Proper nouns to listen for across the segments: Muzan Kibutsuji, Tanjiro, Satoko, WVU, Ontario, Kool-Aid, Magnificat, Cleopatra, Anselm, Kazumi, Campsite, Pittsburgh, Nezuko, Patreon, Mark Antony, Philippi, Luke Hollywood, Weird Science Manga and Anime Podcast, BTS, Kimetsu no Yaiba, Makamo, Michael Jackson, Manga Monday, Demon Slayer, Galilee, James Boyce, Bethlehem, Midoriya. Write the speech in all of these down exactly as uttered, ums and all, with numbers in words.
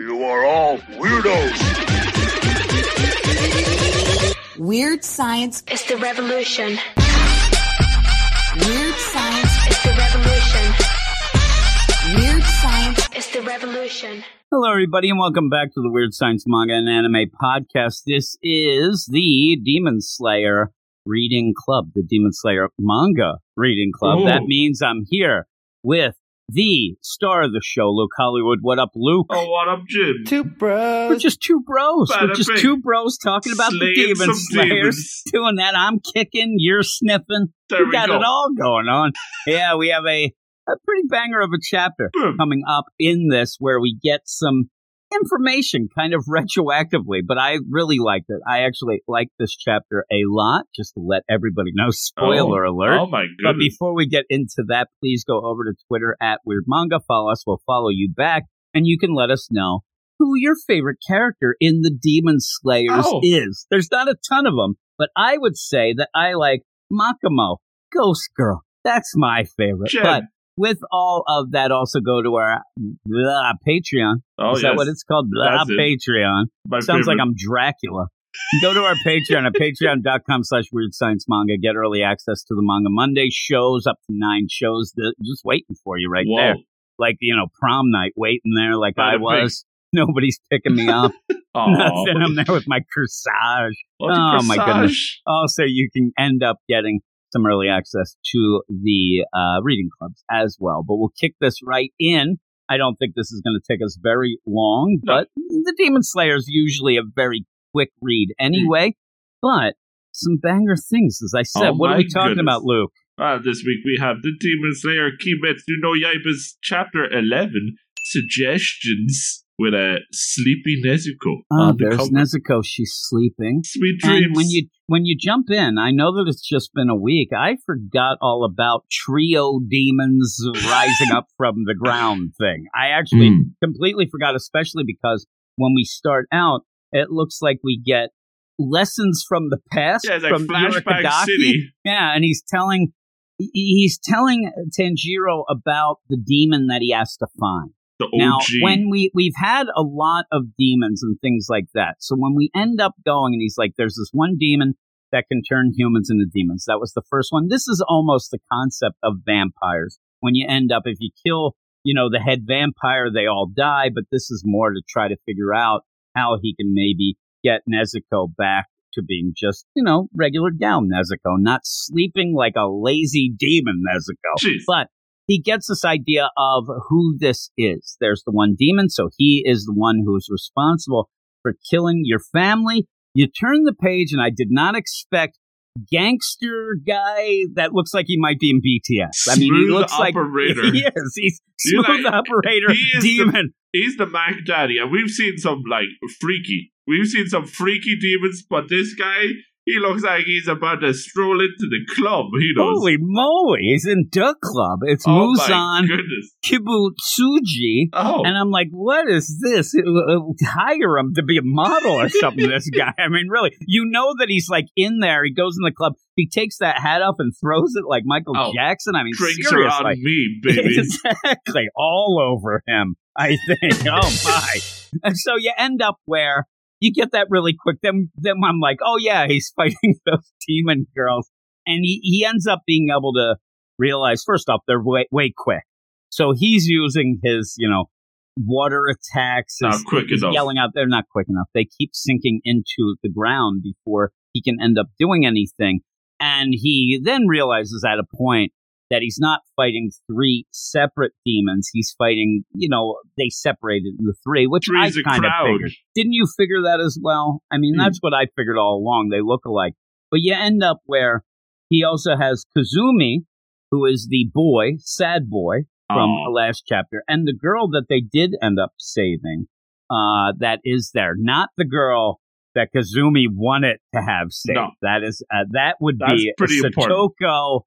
You are all weirdos. Weird science is the revolution. Weird science is the revolution. Weird science is the revolution. Hello, everybody, and welcome back to the Weird Science Manga and Anime Podcast. This is the Demon Slayer Reading Club, the Demon Slayer Manga Reading Club. Ooh. That means I'm here with the star of the show, Luke Hollywood. What up, Luke? Oh, what up, Jim? Two bros. We're just two bros. Bada We're just bing. two bros talking about Slaying the Demon Slayers. Doing that. I'm kicking. You're sniffing. There we, we got go. it all going on. Yeah, we have a, a pretty banger of a chapter Boom. coming up in this where we get some information kind of retroactively, but I really liked it. I actually like this chapter a lot, just to let everybody know. Spoiler oh, alert. Oh my goodness. But before we get into that, please go over to Twitter at Weird Manga. Follow us. We'll follow you back. And you can let us know who your favorite character in the Demon Slayers oh. is. There's not a ton of them, but I would say that I like Makamo, Ghost Girl. That's my favorite. Jim. But with all of that, also go to our blah, Patreon. Oh, Is yes. that what it's called? Blah, Patreon. It. Sounds favorite. like I'm Dracula. Go to our Patreon at patreon.com slash Weird Science Manga. Get early access to the Manga Monday shows, up to nine shows. That, just waiting for you right Whoa. there. Like, you know, prom night, waiting there like Bad I was. Pig. Nobody's picking me up. Nothing. I'm there with my corsage. Love oh, corsage. my goodness. Also, you can end up getting some early access to the uh, reading clubs as well. But we'll kick this right in. I don't think this is going to take us very long, no. but the Demon Slayer is usually a very quick read anyway. Mm. But some banger things, as I said. Oh, what are we talking goodness. about, Luke? Uh, this week we have the Demon Slayer Kimetsu no Yaiba's Chapter eleven, Suggestions, with a sleepy Nezuko. Oh, there's cover. Nezuko. She's sleeping. Sweet dreams. And when you when you jump in, I know that it's just been a week. I forgot all about trio demons rising up from the ground thing. I actually mm. completely forgot, especially because when we start out, it looks like we get lessons from the past. Yeah, like from Flashback City. Yeah, and he's telling he's telling Tanjiro about the demon that he has to find. Now, when we, we've had a lot of demons and things like that, so when we end up going, and he's like, there's this one demon that can turn humans into demons. That was the first one. This is almost the concept of vampires. When you end up, if you kill, you know, the head vampire, they all die, but this is more to try to figure out how he can maybe get Nezuko back to being just, you know, regular gal Nezuko, not sleeping like a lazy demon Nezuko. Jeez. But he gets this idea of who this is. There's the one demon, so he is the one who is responsible for killing your family. You turn the page, and I did not expect gangster guy that looks like he might be in B T S. I mean, smooth he looks operator. like he is. He's smooth like, operator he is demon. The, he's the Mac Daddy, and we've seen some like freaky. We've seen some freaky demons, but this guy, he looks like he's about to stroll into the club. He knows. Holy moly, he's in the club. It's oh Muzan Kibutsuji. Oh. And I'm like, what is this? It, it, hire him to be a model or something, this guy. I mean, really, you know that he's like in there. He goes in the club. He takes that hat up and throws it like Michael oh, Jackson. I mean, drinks are on like, me, baby. Exactly. All over him, I think. Oh, my. And so you end up where you get that really quick. Then, then I'm like, oh, yeah, he's fighting those demon girls. And he, he ends up being able to realize, first off, they're way, way quick. So he's using his, you know, water attacks. Not quick enough. Yelling out, they're not quick enough. They keep sinking into the ground before he can end up doing anything. And he then realizes at a point that he's not fighting three separate demons. He's fighting, you know, they separated into three, which Three's I kind of figured. Didn't you figure that as well? I mean, mm. that's what I figured all along. They look alike. But you end up where he also has Kazumi, who is the boy, sad boy, from oh. the last chapter, and the girl that they did end up saving, uh, that is there. Not the girl that Kazumi wanted to have saved. No. That is, uh, that would That's be pretty Satoko. Important.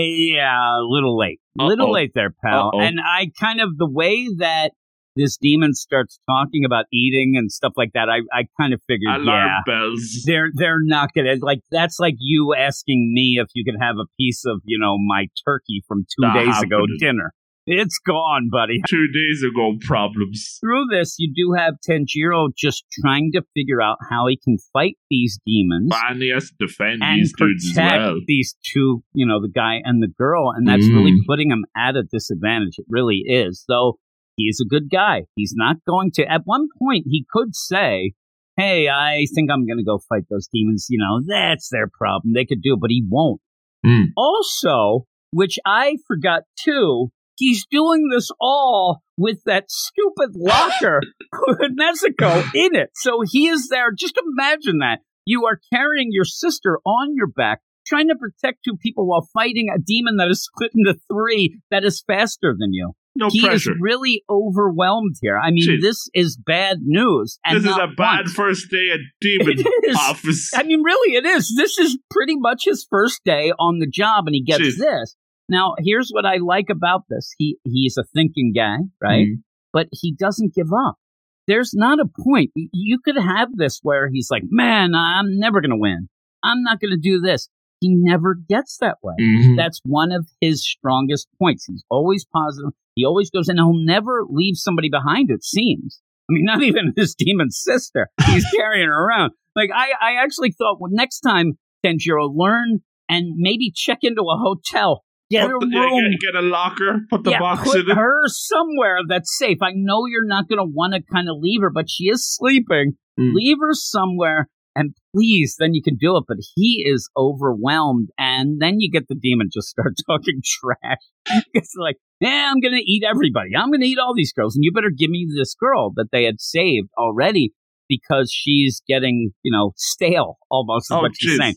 Yeah, a little late. A little late there, pal. Uh-oh. And I kind of, the way that this demon starts talking about eating and stuff like that, I, I kind of figured, Alarm yeah, bells. they're they're not going to, like, that's like you asking me if you could have a piece of, you know, my turkey from two that days happened. ago dinner. It's gone, buddy. Two days ago problems. Through this, you do have Tanjiro just trying to figure out how he can fight these demons. And he has to defend these dudes as well. These two, you know, the guy and the girl, and that's mm. really putting him at a disadvantage. It really is. Though he is a good guy. He's not going to. At one point, he could say, hey, I think I'm going to go fight those demons. You know, that's their problem. They could do it, but he won't. Mm. Also, which I forgot too, he's doing this all with that stupid locker with Nezuko in it. So he is there. Just imagine that. You are carrying your sister on your back, trying to protect two people while fighting a demon that is split into three that is faster than you. No he pressure. He is really overwhelmed here. I mean, Jeez. This is bad news. And this is a bad once. First day at Demon Office. I mean, really, it is. This is pretty much his first day on the job, and he gets Jeez. This. Now, here's what I like about this. He he's a thinking guy, right? Mm-hmm. But he doesn't give up. There's not a point. You could have this where he's like, man, I'm never going to win. I'm not going to do this. He never gets that way. Mm-hmm. That's one of his strongest points. He's always positive. He always goes in. He'll never leave somebody behind, it seems. I mean, not even his demon sister. He's carrying her around. Like, I, I actually thought, well, next time, Tanjiro, learn and maybe check into a hotel. Get a, the, room. Get, get a locker, put the yeah, box put in it. Put her somewhere that's safe. I know you're not going to want to kind of leave her, but she is sleeping. Mm. Leave her somewhere, and please, then you can do it. But he is overwhelmed, and then you get the demon just start talking trash. It's like, yeah, I'm going to eat everybody. I'm going to eat all these girls, and you better give me this girl that they had saved already because she's getting, you know, stale almost is oh, what geez. She's saying.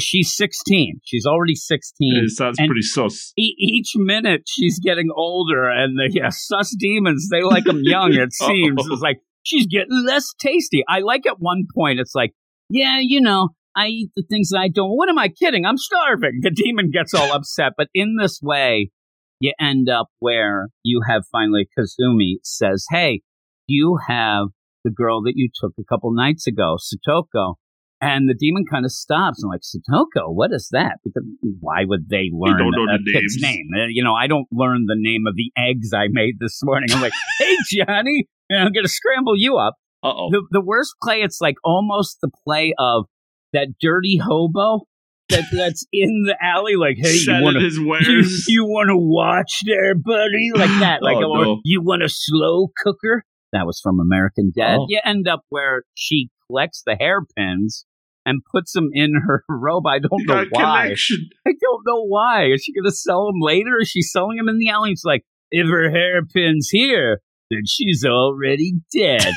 She's sixteen. She's already sixteen. It sounds and pretty sus. E- each minute she's getting older, and the yeah, sus demons, they like them young, it seems. It's like, she's getting less tasty. I like at one point, it's like, yeah, you know, I eat the things that I don't. What am I kidding? I'm starving. The demon gets all upset. But in this way, you end up where you have finally Kazumi says, hey, you have the girl that you took a couple nights ago, Satoko. And the demon kind of stops and like, Satoko, what is that? Because why would they learn they don't know a the kid's names. Name? You know, I don't learn the name of the eggs I made this morning. I'm like, hey, Johnny, and I'm going to scramble you up. Uh-oh. The, the worst play, it's like almost the play of that dirty hobo that, that's in the alley. Like, hey, Shed you want to you, you wanna watch there, buddy? Like that. Like, oh, no. You want a slow cooker? That was from American Dad. Oh. You end up where she collects the hairpins and puts them in her robe. I don't know why. Connection. I don't know why. Is she going to sell them later? Is she selling them in the alley? It's like, if her hairpin's here, then she's already dead.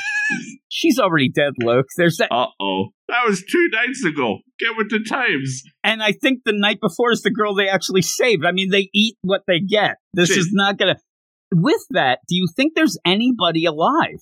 She's already dead, Luke. There's that. Uh-oh. That was two nights ago. Get with the times. And I think the night before is the girl they actually saved. I mean, they eat what they get. This Jeez. Is not going to... With that, do you think there's anybody alive?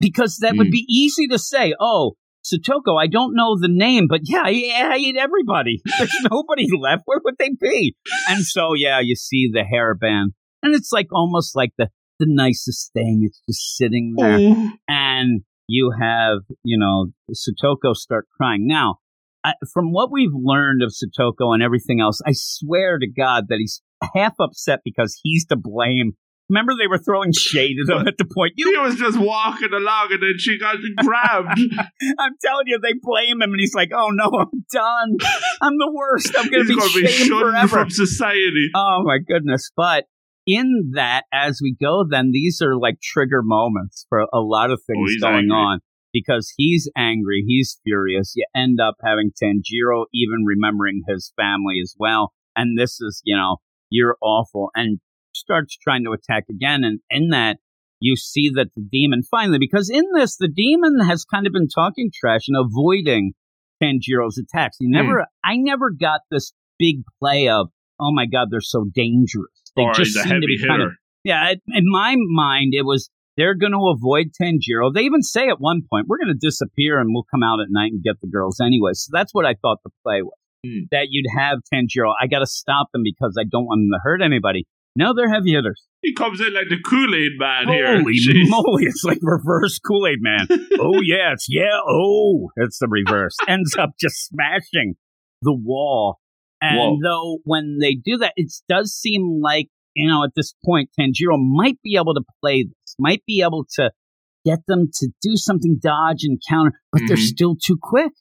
Because that mm. would be easy to say, oh, Satoko, I don't know the name, but yeah, I, I ate everybody. There's nobody left. Where would they be? And so, yeah, you see the hairband. And it's like almost like the, the nicest thing. It's just sitting there. Oh. And you have, you know, Satoko start crying. Now, I, from what we've learned of Satoko and everything else, I swear to God that he's half upset because he's to blame. Remember, they were throwing shade at him at the point. You she was just walking along, and then she got grabbed. I'm telling you, they blame him, and he's like, "Oh no, I'm done. I'm the worst. I'm going to be shamed forever from society." Oh my goodness! But in that, as we go, then these are like trigger moments for a lot of things oh, going angry. On because he's angry, he's furious. You end up having Tanjiro even remembering his family as well, and this is, you know, you're awful and. Starts trying to attack again, and in that you see that the demon finally, because in this the demon has kind of been talking trash and avoiding Tanjiro's attacks. You never mm. I never got this big play of, oh my god, they're so dangerous. They or just seem to be hitter. Kind of yeah it, in my mind it was they're going to avoid Tanjiro. They even say at one point, we're going to disappear and we'll come out at night and get the girls anyway. So that's what I thought the play was, mm. that you'd have Tanjiro, I got to stop them because I don't want them to hurt anybody. No, they're heavy hitters. He comes in like the Kool-Aid man Holy here. Holy moly, it's like reverse Kool-Aid man. Oh, yeah, it's yeah, oh, it's the reverse. Ends up just smashing the wall. And Whoa. Though when they do that, it does seem like you know, at this point, Tanjiro might be able to play this, might be able to get them to do something, dodge and counter, but mm-hmm. they're still too quick.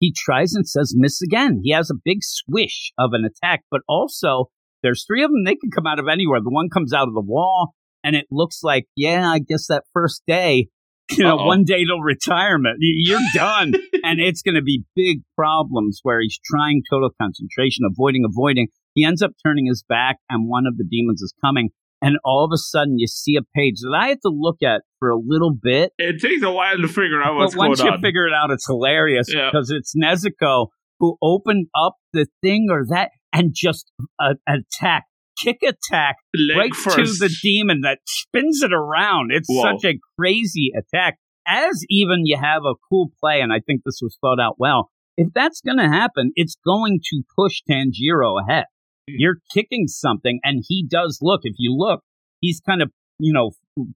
He tries and says, miss again. He has a big swish of an attack, but also there's three of them. They can come out of anywhere. The one comes out of the wall, and it looks like, yeah, I guess that first day, you know, Uh-oh. one day till retirement, you're done. And it's going to be big problems where he's trying total concentration, avoiding, avoiding. He ends up turning his back, and one of the demons is coming. And all of a sudden, you see a page that I had to look at for a little bit. It takes a while to figure out what's going on. But once you figure it out, it's hilarious yeah. because it's Nezuko who opened up the thing or that and just uh, attack, kick attack Leg right first. to the demon that spins it around. It's Whoa. such a crazy attack. As even you have a cool play, and I think this was thought out well, if that's going to happen, it's going to push Tanjiro ahead. You're kicking something, and he does look. If you look, he's kind of, you know,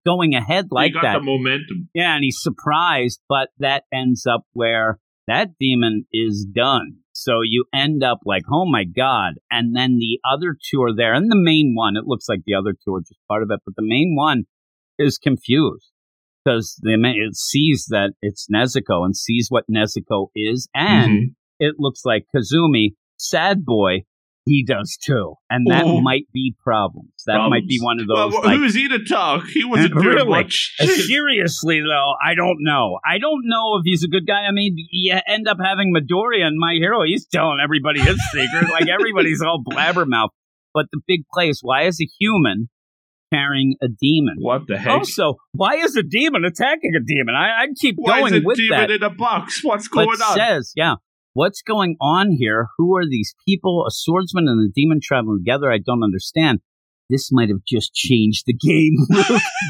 going ahead like that. He got the momentum. Yeah, and he's surprised, but that ends up where that demon is done. So you end up like, oh, my God. And then the other two are there. And the main one, it looks like the other two are just part of it, but the main one is confused because the it sees that it's Nezuko and sees what Nezuko is. And mm-hmm. it looks like Kazumi, sad boy, he does too, and that oh. might be problems. That problems. might be one of those. Well, like, who's he to talk? He wasn't doing really, much. Seriously, though, I don't know. I don't know if he's a good guy. I mean, you end up having Midoriya and My Hero. He's telling everybody his secret. Like, everybody's all blabbermouth. But the big play is, why is a human carrying a demon? What the heck? Also, why is a demon attacking a demon? I, I keep why going with that. Why is a demon that? in a box? What's going but on? It says, yeah. What's going on here? Who are these people? A swordsman and a demon traveling together? I don't understand. This might have just changed the game.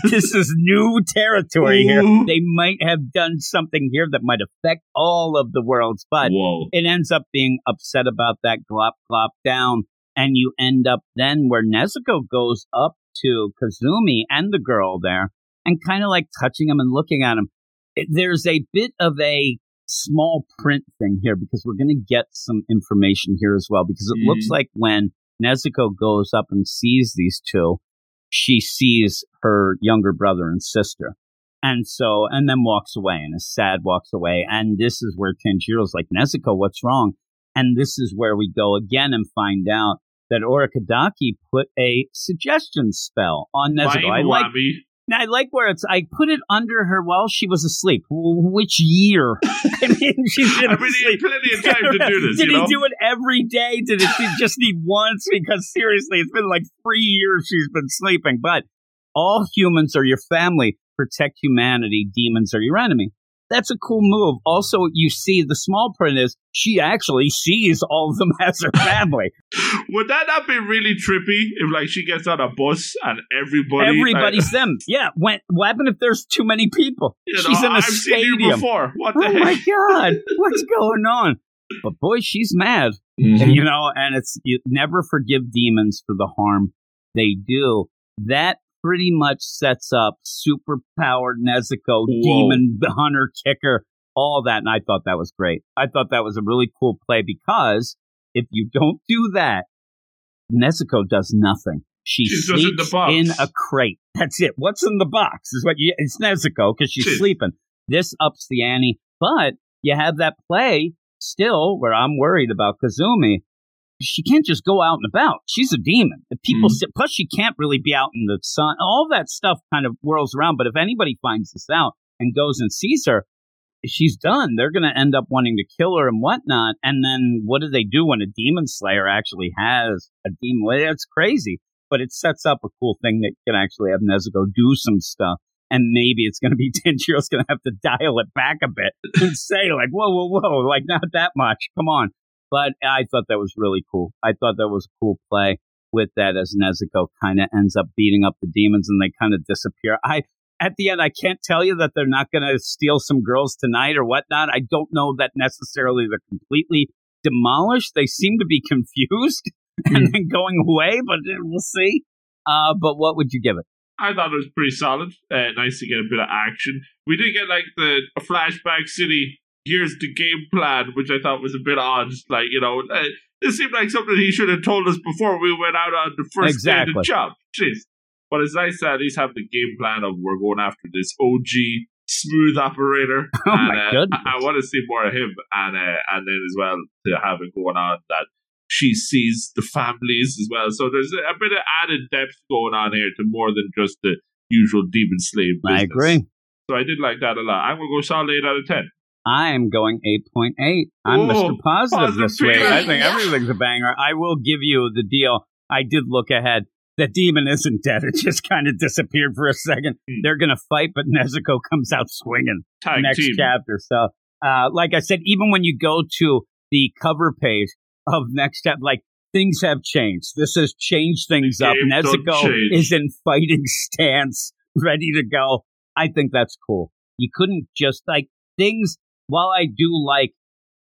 This is new territory here. They might have done something here that might affect all of the worlds, but Whoa. it ends up being upset about that glop, glop down, and you end up then where Nezuko goes up to Kazumi and the girl there, and kind of like touching him and looking at him. There's a bit of a small print thing here because we're going to get some information here as well, because it mm. looks like when Nezuko goes up and sees these two, she sees her younger brother and sister, and so and then walks away and is sad, walks away, and this is where Tanjiro's like, Nezuko, what's wrong? And this is where we go again and find out that Orikadaki put a suggestion spell on Nezuko. Fine, I like Robbie. Now, I like where it's, I put it under her while she was asleep. Which year? I mean, she didn't I mean, he had plenty of time to do this, Did you know? he do it every day? Did it just need once? Because seriously, it's been like three years she's been sleeping. But all humans are your family. Protect humanity. Demons are your enemy. That's a cool move. Also, you see the small print is she actually sees all of them as her family. Would that not be really trippy if, like, she gets on a bus and everybody... Everybody's like, them. Yeah. When, what happened if there's too many people? You she's know, in a I've stadium. Seen you before. What the oh, heck? My God. What's going on? But, boy, she's mad. Mm-hmm. And, you know, and it's... You never forgive demons for the harm they do. That... pretty much sets up super-powered Nezuko, Whoa. demon, the hunter, kicker, all that. And I thought that was great. I thought that was a really cool play because if you don't do that, Nezuko does nothing. She, she sleeps in, in a crate. That's it. What's in the box is what you, it's Nezuko because she's sleeping. This ups the ante. But you have that play still where I'm worried about Kazumi. She can't just go out and about. She's a demon. The people mm. sit, plus she can't really be out in the sun. All that stuff kind of whirls around. But if anybody finds this out and goes and sees her, she's done. They're going to end up wanting to kill her and whatnot. And then what do they do when a demon slayer actually has a demon? That's crazy. But it sets up a cool thing that can actually have Nezuko do some stuff. And maybe it's going to be Tanjiro's going to have to dial it back a bit and say like, whoa, whoa, whoa, like not that much. Come on. But I thought that was really cool. I thought that was a cool play with that as Nezuko kind of ends up beating up the demons and they kind of disappear. I At the end, I can't tell you that they're not going to steal some girls tonight or whatnot. I don't know that necessarily they're completely demolished. They seem to be confused and then going away, but we'll see. Uh, but what would you give it? I thought it was pretty solid. Uh, nice to get a bit of action. We did get like the Flashback City here's the game plan, which I thought was a bit odd. Like, you know, it seemed like something he should have told us before we went out on the first exactly. day of the job. Jeez. But as I said, at least have the game plan of we're going after this O G smooth operator. Oh, and, my uh, goodness. I, I want to see more of him. And uh, and then as well to have it going on that she sees the families as well. So there's a bit of added depth going on here to more than just the usual Demon Slayer business. I agree. So I did like that a lot. I'm going to go solid eight out of ten. I'm going eight point eight. I'm oh, Mister Positive, positive this week. I think everything's a banger. I will give you the deal. I did look ahead. The demon isn't dead. It just kind of disappeared for a second. Mm. They're going to fight, but Nezuko comes out swinging Tag next team. Chapter. So, uh, like I said, even when you go to the cover page of next chapter, like, things have changed. This has changed things up. Nezuko is in fighting stance, ready to go. I think that's cool. You couldn't just, like, things... While I do like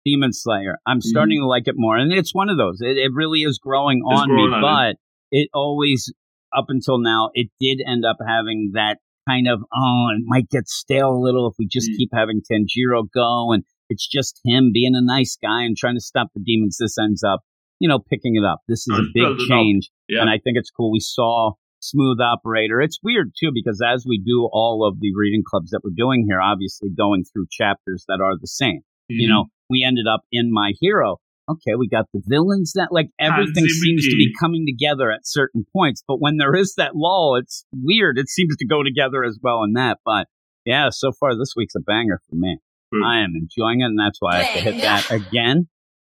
Demon Slayer, I'm starting mm. to like it more. And it's one of those. It, it really is growing it's on growing me. On but it. it always, up until now, it did end up having that kind of, oh, it might get stale a little if we just mm. keep having Tanjiro go. And it's just him being a nice guy and trying to stop the demons. This ends up, you know, picking it up. This is a big change. Yeah. And I think it's cool. We saw Smooth Operator. It's weird, too, because as we do all of the reading clubs that we're doing here, obviously going through chapters that are the same. Mm-hmm. You know, we ended up in My Hero. Okay, we got the villains that, like, everything Kazumi. Seems to be coming together at certain points. But when there is that lull, it's weird. It seems to go together as well in that. But, yeah, so far this week's a banger for me. Mm. I am enjoying it, and that's why I have to hit that again.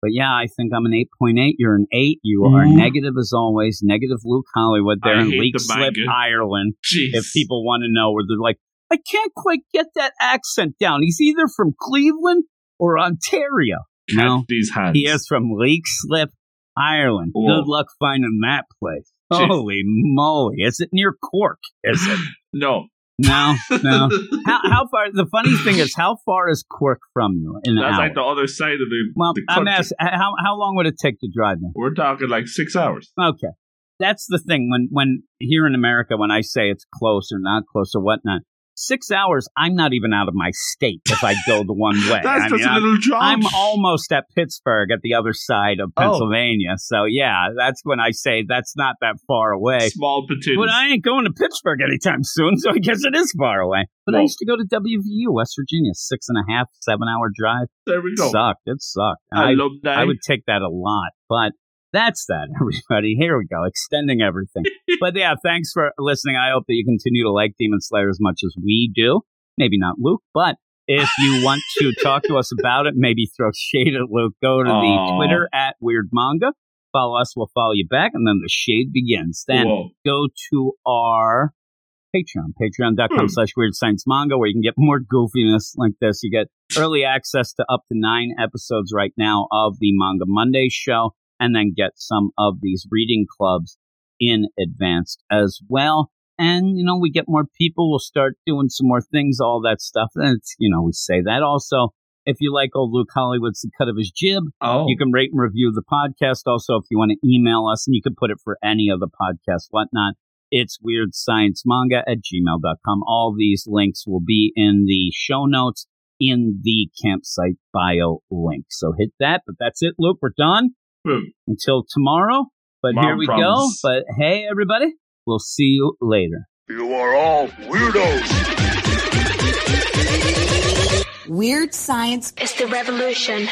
But yeah, I think I'm an eight point eight. You're an eight. You are mm. negative as always. Negative Luke Hollywood there I in Leak Slip, Ireland. Jeez. If people want to know where they're like, I can't quite get that accent down. He's either from Cleveland or Ontario. Catch no, these hands. He is from Leak Slip, Ireland. Whoa. Good luck finding that place. Jeez. Holy moly. Is it near Cork? Is it? No. No, no. How, how far? The funny thing is, how far is Cork from you? In an That's hour? Like the other side of the. Well, the I'm asking, how how long would it take to drive there? We're talking like six hours. Okay, that's the thing. When when here in America, when I say it's close or not close or whatnot, six hours. I'm not even out of my state if I go the one way. That's I just mean, a little jump. I'm almost at Pittsburgh, at the other side of Pennsylvania. Oh. So yeah, that's when I say that's not that far away. Small potatoes. But I ain't going to Pittsburgh anytime soon, so I guess it is far away. But Whoa. I used to go to W V U, West Virginia, six and a half, seven hour drive. There we go. It sucked. It sucked. I, I love that. I would take that a lot, but. That's that, everybody. Here we go, extending everything. But yeah, thanks for listening. I hope that you continue to like Demon Slayer as much as we do. Maybe not Luke, but if you want to talk to us about it, maybe throw shade at Luke, go to Aww. the Twitter at Weird Manga. Follow us, we'll follow you back, and then the shade begins. Then Whoa. go to our Patreon, patreon.com mm. slash Weird Science Manga, where you can get more goofiness like this. You get early access to up to nine episodes right now of the Manga Monday show. And then get some of these reading clubs in advance as well. And, you know, we get more people. We'll start doing some more things, all that stuff. And, it's, you know, we say that also. If you like old Luke Hollywood's The Cut of His Jib, oh. you can rate and review the podcast. Also, if you want to email us, and you can put it for any of the podcasts, whatnot, it's weirdsciencemanga at gmail dot com. All these links will be in the show notes in the campsite bio link. So hit that. But that's it, Luke. We're done. Boom. Until tomorrow, but Mom here we promise. go. But hey, everybody, we'll see you later. You are all weirdos. Weird science is the revolution.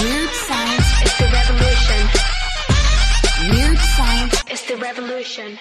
Weird science is the revolution. Weird science is the revolution.